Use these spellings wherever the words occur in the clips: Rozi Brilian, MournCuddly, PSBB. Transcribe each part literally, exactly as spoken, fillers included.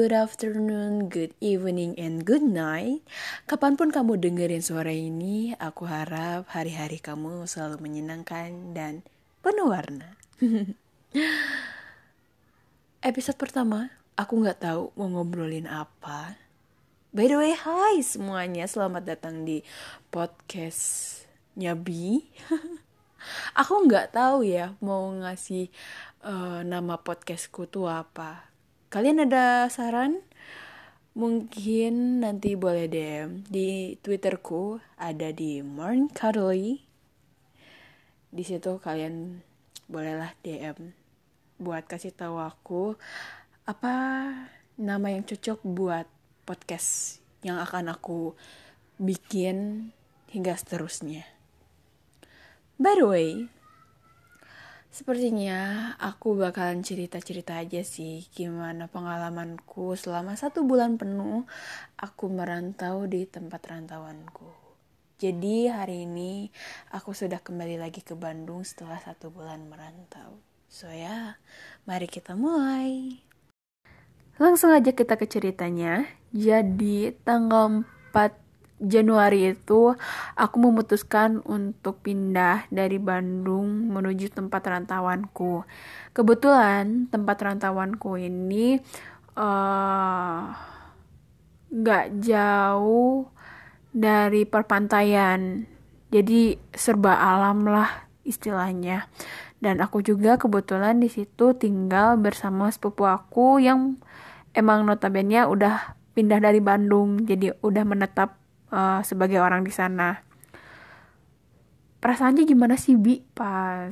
good afternoon, good evening, and good night. Kapanpun kamu dengerin suara ini, aku harap hari-hari kamu selalu menyenangkan dan penuh warna. Episode pertama, aku gak tahu mau ngobrolin apa. By the way, hi semuanya, selamat datang di podcast Nyabi. Aku gak tahu ya mau ngasih uh, nama podcastku tuh apa. Kalian ada saran? Mungkin nanti boleh D M di Twitterku, ada di MournCuddly. Di situ kalian bolehlah D M buat kasih tahu aku apa nama yang cocok buat podcast yang akan aku bikin hingga seterusnya. By the way, sepertinya aku bakalan cerita-cerita aja sih gimana pengalamanku selama satu bulan penuh aku merantau di tempat rantauanku. Jadi hari ini aku sudah kembali lagi ke Bandung setelah satu bulan merantau. So ya, mari kita mulai. Langsung aja kita ke ceritanya. Jadi tanggal empat Januari itu aku memutuskan untuk pindah dari Bandung menuju tempat rantauanku. Kebetulan tempat rantauanku ini uh, gak jauh dari perpantaian. Jadi serba alam lah istilahnya. Dan aku juga kebetulan di situ tinggal bersama sepupu aku yang emang notabene udah pindah dari Bandung. Jadi udah menetap Uh, sebagai orang di sana. Perasaannya gimana sih Bi pas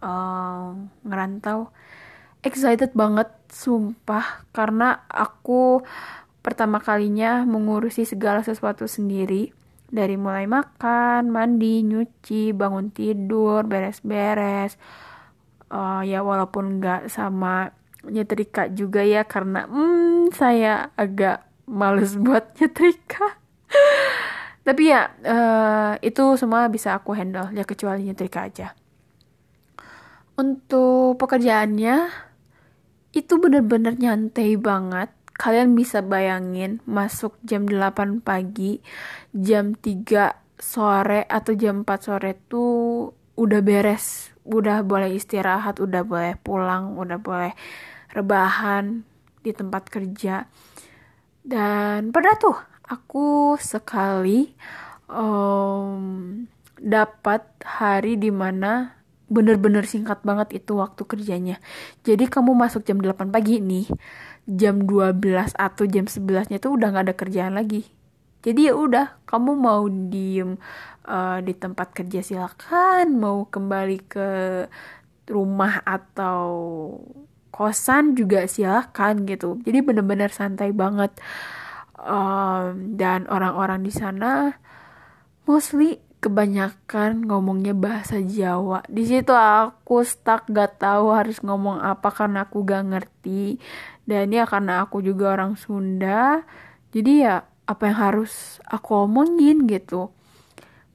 uh, ngerantau? Excited banget, sumpah, karena aku pertama kalinya mengurusi segala sesuatu sendiri, dari mulai makan, mandi, nyuci, bangun tidur, beres-beres. Uh, ya walaupun nggak sama nyetrika juga ya, karena hmm, saya agak males buat nyetrika. Tapi ya, uh, itu semua bisa aku handle, ya kecuali nyetrika aja. Untuk pekerjaannya, itu benar-benar nyantai banget. Kalian bisa bayangin masuk jam delapan pagi, jam tiga sore atau jam empat sore tuh udah beres. Udah boleh istirahat, udah boleh pulang, udah boleh rebahan di tempat kerja. Dan pada tuh, aku sekali um, dapat hari dimana bener-bener singkat banget itu waktu kerjanya. Jadi kamu masuk jam delapan pagi nih, jam dua belas atau jam sebelas-nya tuh udah gak ada kerjaan lagi. Jadi ya udah, kamu mau diem uh, di tempat kerja silakan, mau kembali ke rumah atau kosan juga silakan gitu. Jadi bener-bener santai banget. Um, dan orang-orang di sana mostly kebanyakan ngomongnya bahasa Jawa. Di situ aku stuck, gak tahu harus ngomong apa karena aku gak ngerti. Dan ya karena aku juga orang Sunda, jadi ya apa yang harus aku omongin gitu.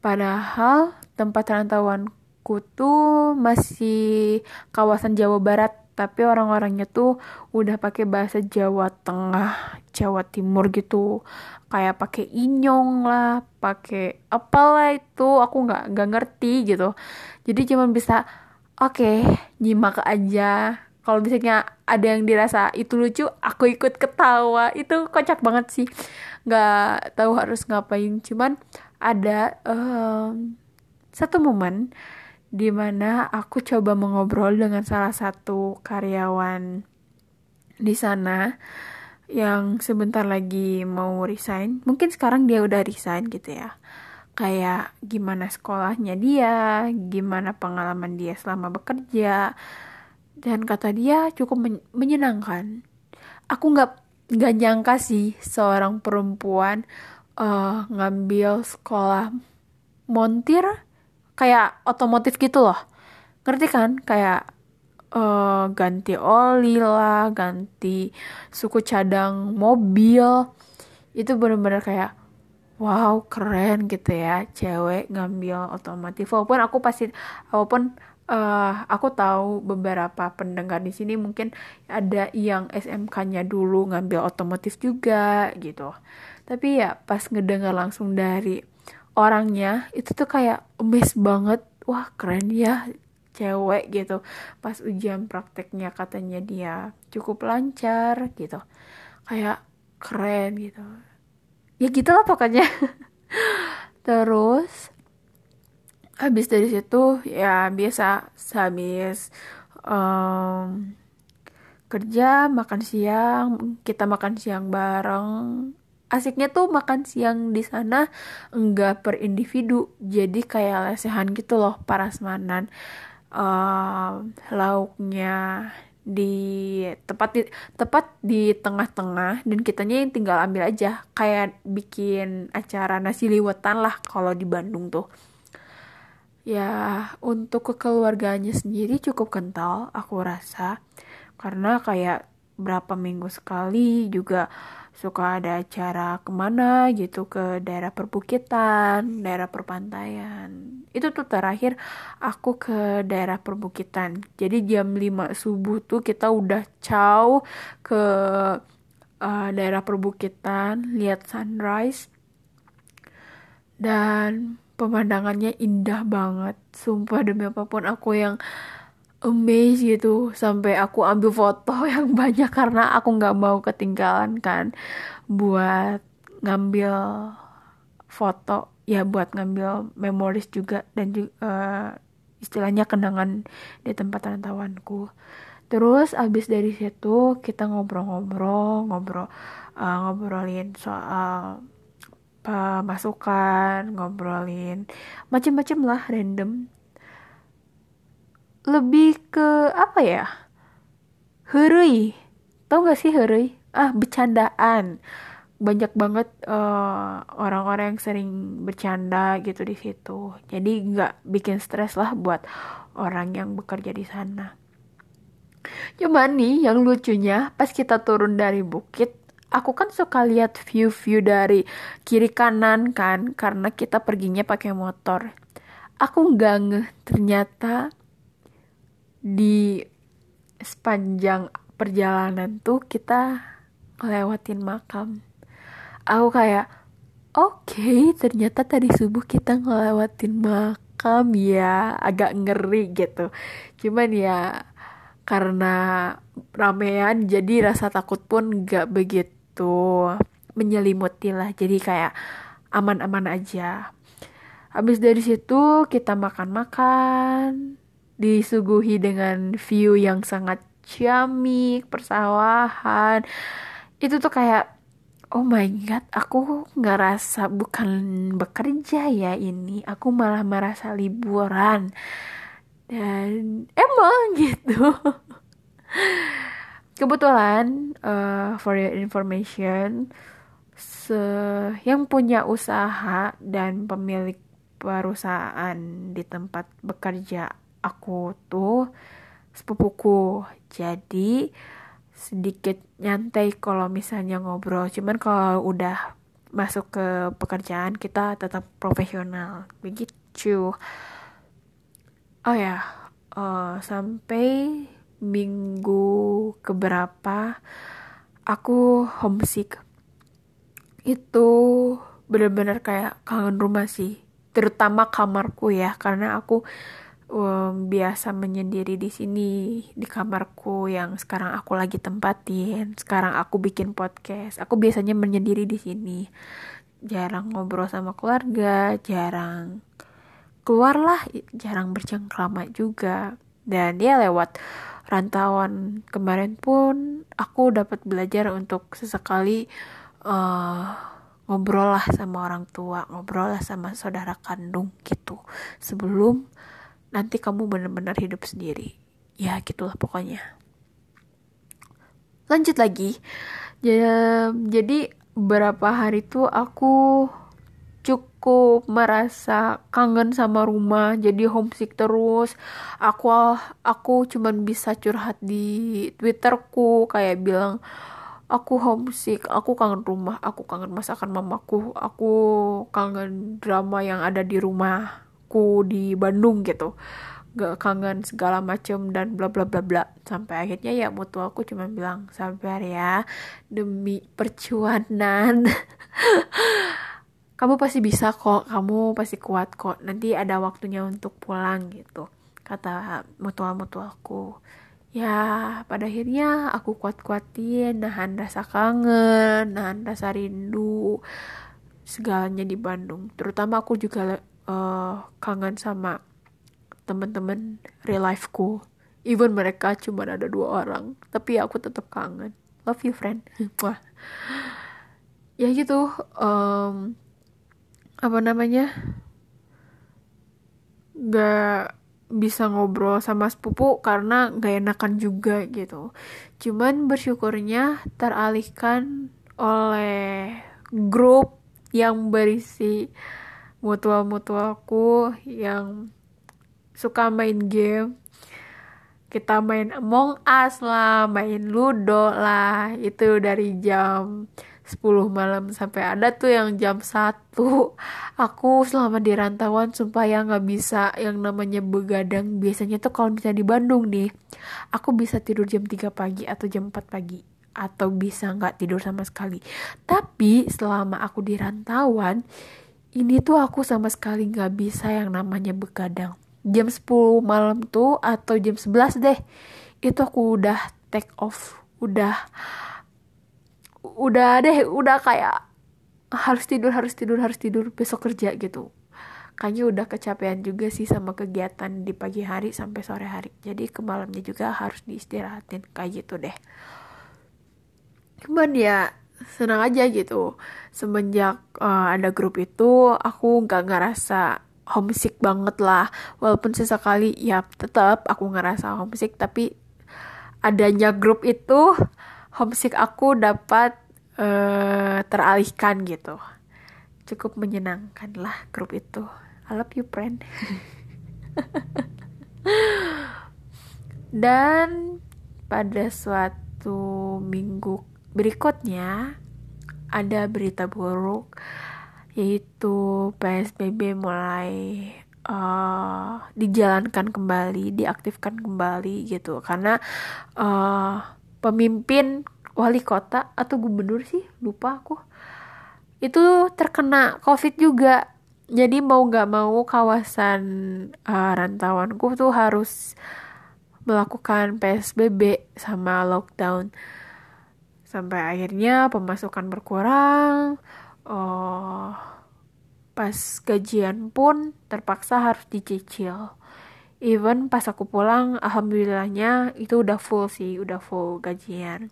Padahal tempat rantauanku tuh masih kawasan Jawa Barat, tapi orang-orangnya tuh udah pakai bahasa Jawa Tengah, Jawa Timur gitu. Kayak pakai inyong lah, pakai apalah itu, aku enggak enggak ngerti gitu. Jadi cuman bisa oke, okay, nyimak aja. Kalau misalnya ada yang dirasa itu lucu, aku ikut ketawa. Itu kocak banget sih. Enggak tahu harus ngapain, cuman ada um, satu momen di mana aku coba mengobrol dengan salah satu karyawan di sana yang sebentar lagi mau resign. Mungkin sekarang dia udah resign gitu ya. Kayak gimana sekolahnya dia, gimana pengalaman dia selama bekerja. Dan kata dia cukup men- menyenangkan. Aku gak, gak nyangka sih seorang perempuan uh, ngambil sekolah montir kayak otomotif gitu loh, ngerti kan? Kayak uh, ganti oli lah, ganti suku cadang mobil. Itu benar-benar kayak wow, keren gitu ya, cewek ngambil otomotif. Walaupun aku pasti, walaupun Uh, aku tahu beberapa pendengar di sini mungkin ada yang S M K-nya dulu ngambil otomotif juga gitu. Tapi ya pas ngedengar langsung dari orangnya itu tuh kayak amazed banget. Wah, keren ya cewek gitu. Pas ujian prakteknya katanya dia cukup lancar gitu. Kayak keren gitu. Ya gitulah pokoknya. Terus habis dari situ ya biasa habis um, kerja makan siang, kita makan siang bareng. Asiknya tuh makan siang di sana enggak per individu, jadi kayak lesehan gitu loh, parasmanan. Um, lauknya di tepat di tepat di tengah-tengah dan kitanya yang tinggal ambil aja, kayak bikin acara nasi liwetan lah kalau di Bandung tuh. Ya, untuk kekeluargaannya sendiri cukup kental, aku rasa. Karena kayak berapa minggu sekali juga suka ada acara kemana gitu, ke daerah perbukitan, daerah perpantaian. Itu tuh terakhir aku ke daerah perbukitan. Jadi jam lima subuh tuh kita udah caw ke uh, daerah perbukitan, lihat sunrise. Dan pemandangannya indah banget, sumpah demi apapun aku yang amazed gitu, sampai aku ambil foto yang banyak karena aku nggak mau ketinggalan kan, buat ngambil foto, ya buat ngambil memories juga dan juga, uh, istilahnya kenangan di tempat rantauanku. Terus abis dari situ kita ngobrol-ngobrol, ngobrol, uh, ngobrolin soal masukan, ngobrolin macem-macem lah, random, lebih ke apa ya, heureuy, tau gak sih heureuy? Ah, bercandaan, banyak banget uh, orang-orang yang sering bercanda gitu di situ, jadi nggak bikin stres lah buat orang yang bekerja di sana. Cuman nih yang lucunya pas kita turun dari bukit, aku kan suka lihat view-view dari kiri kanan kan, karena kita perginya pakai motor. Aku nggak ngeh ternyata di sepanjang perjalanan tuh kita ngelewatin makam. Aku kayak, oke, okay, ternyata tadi subuh kita ngelewatin makam ya, agak ngeri gitu. Cuman ya karena ramean jadi rasa takut pun nggak begitu menyelimuti lah, jadi kayak aman-aman aja. Habis dari situ kita makan-makan, disuguhi dengan view yang sangat ciamik, persawahan. Itu tuh kayak oh my god, aku ngerasa bukan bekerja ya ini, aku malah merasa liburan. Dan emang gitu. Kebetulan uh, for your information, se- yang punya usaha dan pemilik perusahaan di tempat bekerja aku tuh sepupuku, jadi sedikit nyantai kalau misalnya ngobrol. Cuman kalau udah masuk ke pekerjaan kita tetap profesional begitu. Oh ya, uh, sampai minggu keberapa aku homesick. Itu benar-benar kayak kangen rumah sih, terutama kamarku ya, karena aku um, biasa menyendiri di sini, di kamarku yang sekarang aku lagi tempatin. Sekarang aku bikin podcast, aku biasanya menyendiri di sini, jarang ngobrol sama keluarga, jarang keluarlah, jarang bercengkrama juga. Dan dia lewat rantauan kemarin pun aku dapat belajar untuk sesekali uh, ngobrol lah sama orang tua, ngobrol lah sama saudara kandung gitu, sebelum nanti kamu benar-benar hidup sendiri. Ya gitulah pokoknya. Lanjut lagi. Jadi beberapa hari tuh aku cukup merasa kangen sama rumah, jadi homesick terus. Aku aku cuman bisa curhat di Twitterku, kayak bilang aku homesick, aku kangen rumah, aku kangen masakan mamaku, aku kangen drama yang ada di rumahku di Bandung gitu. kangen segala macem dan bla bla bla bla. Sampai akhirnya ya mutualku cuma bilang, sabar ya, demi perjuangan kamu pasti bisa kok, kamu pasti kuat kok, nanti ada waktunya untuk pulang gitu, kata mutual-mutualku. Ya pada akhirnya aku kuat-kuatin, nahan rasa kangen, nahan rasa rindu, segalanya di Bandung. Terutama aku juga uh, kangen sama teman-teman real life-ku. Even mereka cuma ada dua orang, tapi aku tetap kangen. Love you friend. Ya gitu, um, apa namanya, gak bisa ngobrol sama sepupu karena gak enakan juga gitu. Cuman bersyukurnya teralihkan oleh grup yang berisi mutual-mutualku yang suka main game. Kita main Among Us lah, main Ludo lah, itu dari jam sepuluh malam sampai ada tuh yang jam satu. Aku selama di rantauan sumpah ya gak bisa yang namanya begadang. Biasanya tuh kalau misalnya di Bandung nih, aku bisa tidur jam tiga pagi atau jam empat pagi, atau bisa gak tidur sama sekali. Tapi selama aku di rantauan ini tuh aku sama sekali gak bisa yang namanya begadang. Jam sepuluh malam tuh atau jam sebelas deh, itu aku udah take off. Udah udah deh, udah kayak harus tidur, harus tidur, harus tidur, besok kerja gitu. Kayaknya udah kecapean juga sih sama kegiatan di pagi hari sampai sore hari. Jadi ke malamnya juga harus diistirahatin, kayak gitu deh. Cuman ya senang aja gitu. Semenjak uh, ada grup itu, aku gak ngerasa homesick banget lah. Walaupun sesekali ya tetap aku ngerasa homesick, tapi adanya grup itu homesick aku dapat uh, teralihkan gitu. Cukup menyenangkan lah grup itu. I love you friend. Dan pada suatu minggu berikutnya ada berita buruk, yaitu P S B B mulai uh, dijalankan kembali, diaktifkan kembali gitu. Karena uh, pemimpin wali kota atau gubernur sih, lupa aku, itu terkena covid juga. Jadi mau gak mau kawasan uh, rantauanku tuh harus melakukan P S B B sama lockdown. Sampai akhirnya pemasukan berkurang, oh, pas gajian pun terpaksa harus dicicil. Even pas aku pulang, alhamdulillahnya itu udah full sih, udah full gajian.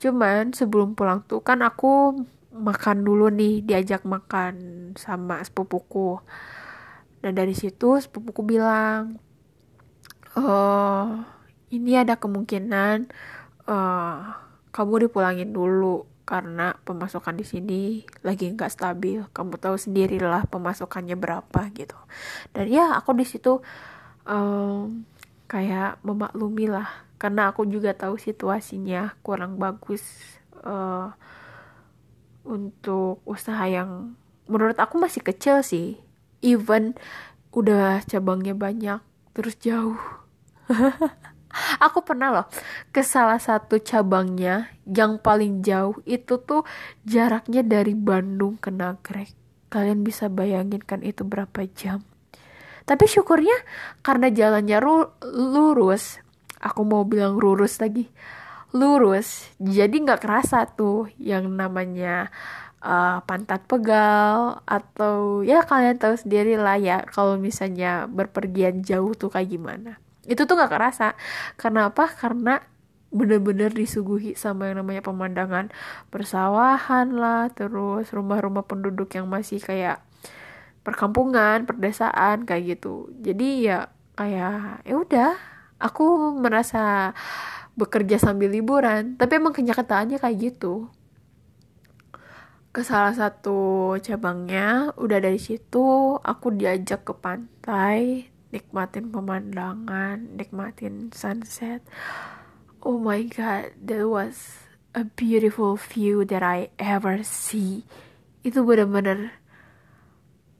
Cuman sebelum pulang tuh kan aku makan dulu nih, diajak makan sama sepupuku. Dan dari situ sepupuku bilang, oh, ini ada kemungkinan uh, kamu dipulangin dulu karena pemasukan di sini lagi nggak stabil. Kamu tahu sendirilah pemasukannya berapa gitu. Dan ya aku di situ Um, kayak memaklumi lah, karena aku juga tahu situasinya kurang bagus uh, untuk usaha yang menurut aku masih kecil sih, even udah cabangnya banyak terus jauh. Aku pernah loh ke salah satu cabangnya yang paling jauh itu tuh jaraknya dari Bandung ke Nagreg. Kalian bisa bayangin kan itu berapa jam. Tapi syukurnya karena jalannya ru- lurus, aku mau bilang lurus lagi, lurus, jadi gak kerasa tuh yang namanya uh, pantat pegal, atau ya kalian tahu sendiri lah ya kalau misalnya berpergian jauh tuh kayak gimana. Itu tuh gak kerasa, kenapa? Karena bener-bener disuguhi sama yang namanya pemandangan persawahan lah, terus rumah-rumah penduduk yang masih kayak perkampungan, perdesaan kayak gitu. Jadi ya kayak ya udah, aku merasa bekerja sambil liburan, tapi emang kenyataannya kayak gitu. Ke salah satu cabangnya, udah dari situ aku diajak ke pantai, nikmatin pemandangan, nikmatin sunset. Oh my god, that was a beautiful view that I ever see. Itu benar-benar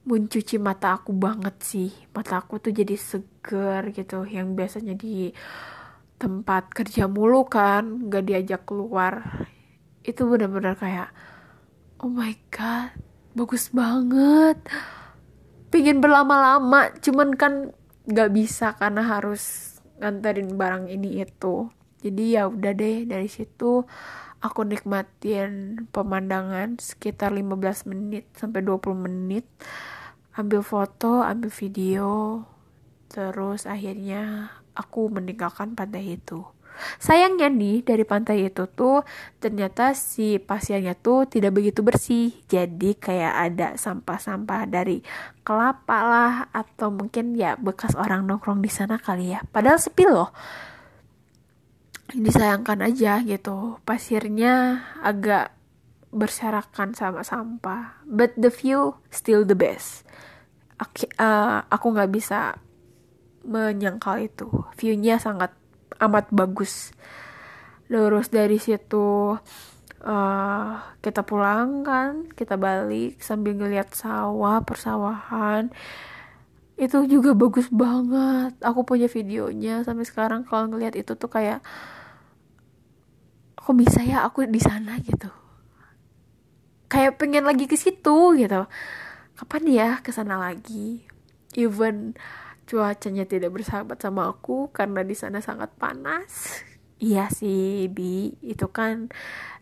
mencuci mata aku banget sih. Mata aku tuh jadi seger gitu, yang biasanya di tempat kerja mulu kan, gak diajak keluar. Itu benar-benar kayak, oh my god, bagus banget. Pengen berlama-lama, cuman kan gak bisa karena harus nganterin barang ini itu. Jadi ya udah deh, dari situ aku nikmatin pemandangan sekitar lima belas menit sampai dua puluh menit. Ambil foto, ambil video. Terus akhirnya aku meninggalkan pantai itu. Sayangnya nih, dari pantai itu tuh ternyata si pasirnya tuh tidak begitu bersih. Jadi kayak ada sampah-sampah dari kelapa lah, atau mungkin ya bekas orang nongkrong di sana kali ya. Padahal sepi loh. Disayangkan aja gitu, pasirnya agak berserakan sama sampah, but the view still the best. Aki, uh, aku gak bisa menyangkal itu, viewnya sangat amat bagus. Lurus dari situ uh, kita pulang kan, kita balik sambil ngeliat sawah, persawahan. Itu juga bagus banget, aku punya videonya sampai sekarang. Kalau ngeliat itu tuh kayak, kok bisa ya aku di sana gitu, kayak pengen lagi ke situ gitu. Kapan ya kesana lagi? Even cuacanya tidak bersahabat sama aku karena di sana sangat panas. Iya sih, Bi, itu kan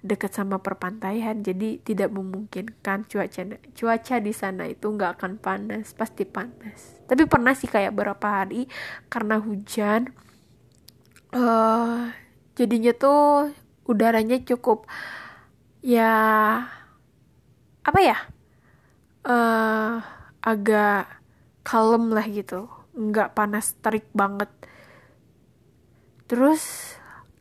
dekat sama perpantaian, jadi tidak memungkinkan cuaca cuaca di sana itu nggak akan panas, pasti panas. Tapi pernah sih kayak beberapa hari karena hujan, uh, jadinya tuh udaranya cukup ya apa ya uh, agak kalem lah gitu, nggak panas terik banget. Terus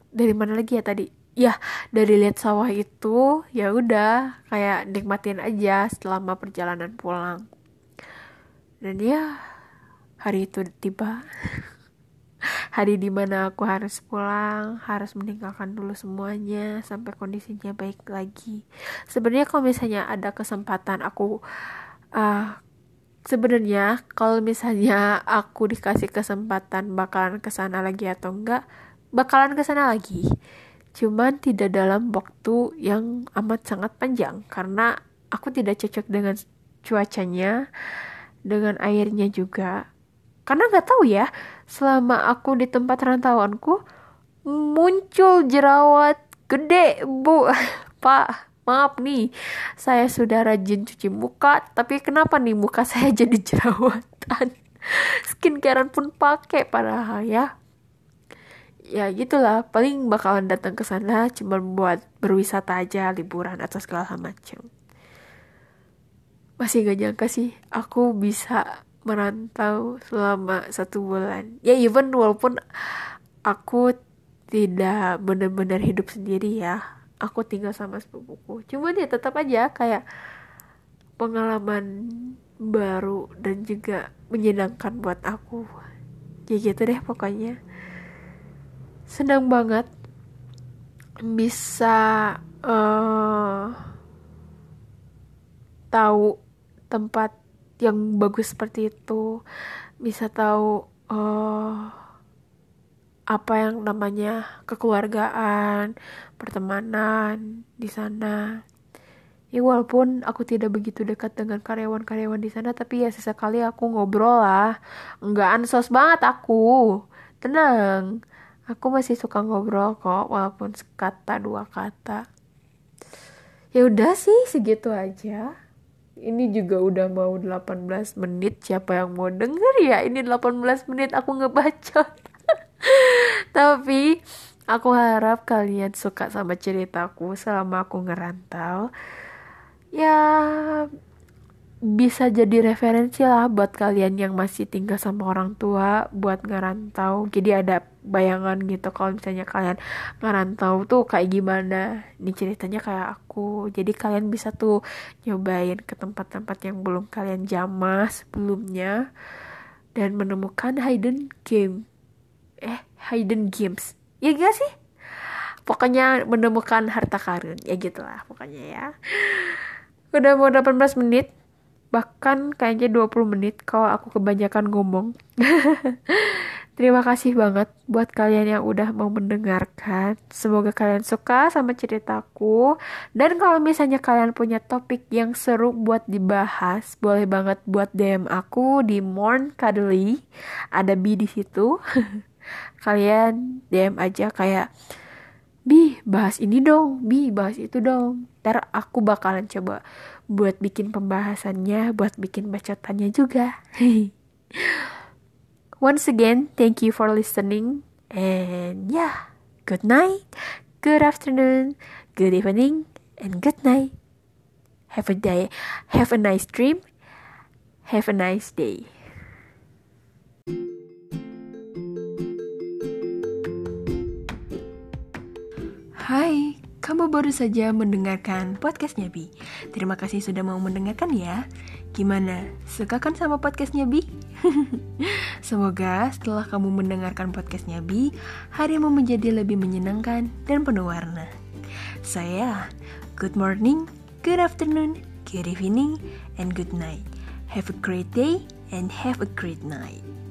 dari mana lagi ya tadi? Ya dari lihat sawah itu, ya udah kayak nikmatin aja selama perjalanan pulang. Dan ya hari itu tiba. Hari dimana aku harus pulang, harus meninggalkan dulu semuanya sampai kondisinya baik lagi. Sebenarnya kalau misalnya ada kesempatan aku, uh, sebenarnya kalau misalnya aku dikasih kesempatan bakalan kesana lagi atau enggak, bakalan kesana lagi. Cuman tidak dalam waktu yang amat sangat panjang, karena aku tidak cocok dengan cuacanya, dengan airnya juga. Karena gak tahu ya, selama aku di tempat rantauanku, muncul jerawat gede, Bu, Pak. Maaf nih, saya sudah rajin cuci muka, tapi kenapa nih muka saya jadi jerawatan? Skincarean pun pakai padahal ya. Ya gitulah, paling bakalan datang ke sana cuma buat berwisata aja, liburan atau segala macam. Masih gak nyangka sih, aku bisa merantau selama satu bulan. Ya even walaupun aku tidak benar-benar hidup sendiri ya, aku tinggal sama sepupuku. Cuman ya tetap aja kayak pengalaman baru dan juga menyenangkan buat aku. Ya gitu deh pokoknya. Senang banget bisa uh, tahu tempat yang bagus seperti itu, bisa tahu uh, apa yang namanya kekeluargaan, pertemanan di sana. Ya walaupun aku tidak begitu dekat dengan karyawan-karyawan di sana, tapi ya sesekali aku ngobrol lah. Enggak ansos banget aku, tenang, aku masih suka ngobrol kok, walaupun sekata dua kata. Ya udah sih, segitu aja. Ini juga udah mau delapan belas menit, siapa yang mau denger ya? Ini delapan belas menit aku ngebacot. Tapi aku harap kalian suka sama ceritaku selama aku ngerantau. Ya bisa jadi referensi lah buat kalian yang masih tinggal sama orang tua buat ngerantau. Jadi ada bayangan gitu kalau misalnya kalian ngerantau tuh kayak gimana. Ini ceritanya kayak aku. Jadi kalian bisa tuh nyobain ke tempat-tempat yang belum kalian jamah sebelumnya dan menemukan hidden game. Eh, hidden games. Ya gak sih? Pokoknya menemukan harta karun. Ya gitulah pokoknya ya. Udah mau delapan belas menit. bahkan kayaknya dua puluh menit kalau aku kebanyakan ngomong. Terima kasih banget buat kalian yang udah mau mendengarkan. Semoga kalian suka sama ceritaku. Dan kalau misalnya kalian punya topik yang seru buat dibahas, boleh banget buat D M aku di MournCuddly. Ada B di situ. Kalian D M aja kayak, Bi, bahas ini dong. Bi, bahas itu dong. Ntar aku bakalan coba buat bikin pembahasannya, buat bikin bacotannya juga. Once again, thank you for listening, and yeah, good night, good afternoon, good evening, and good night. Have a day, have a nice dream, have a nice day. Hai, kamu baru saja mendengarkan podcastnya Bi. Terima kasih sudah mau mendengarkan ya. Gimana? Suka kan sama podcastnya Bi? Semoga setelah kamu mendengarkan podcastnya Bi, harimu menjadi lebih menyenangkan dan penuh warna. Saya, good morning, good afternoon, good evening, and good night. Have a great day and have a great night.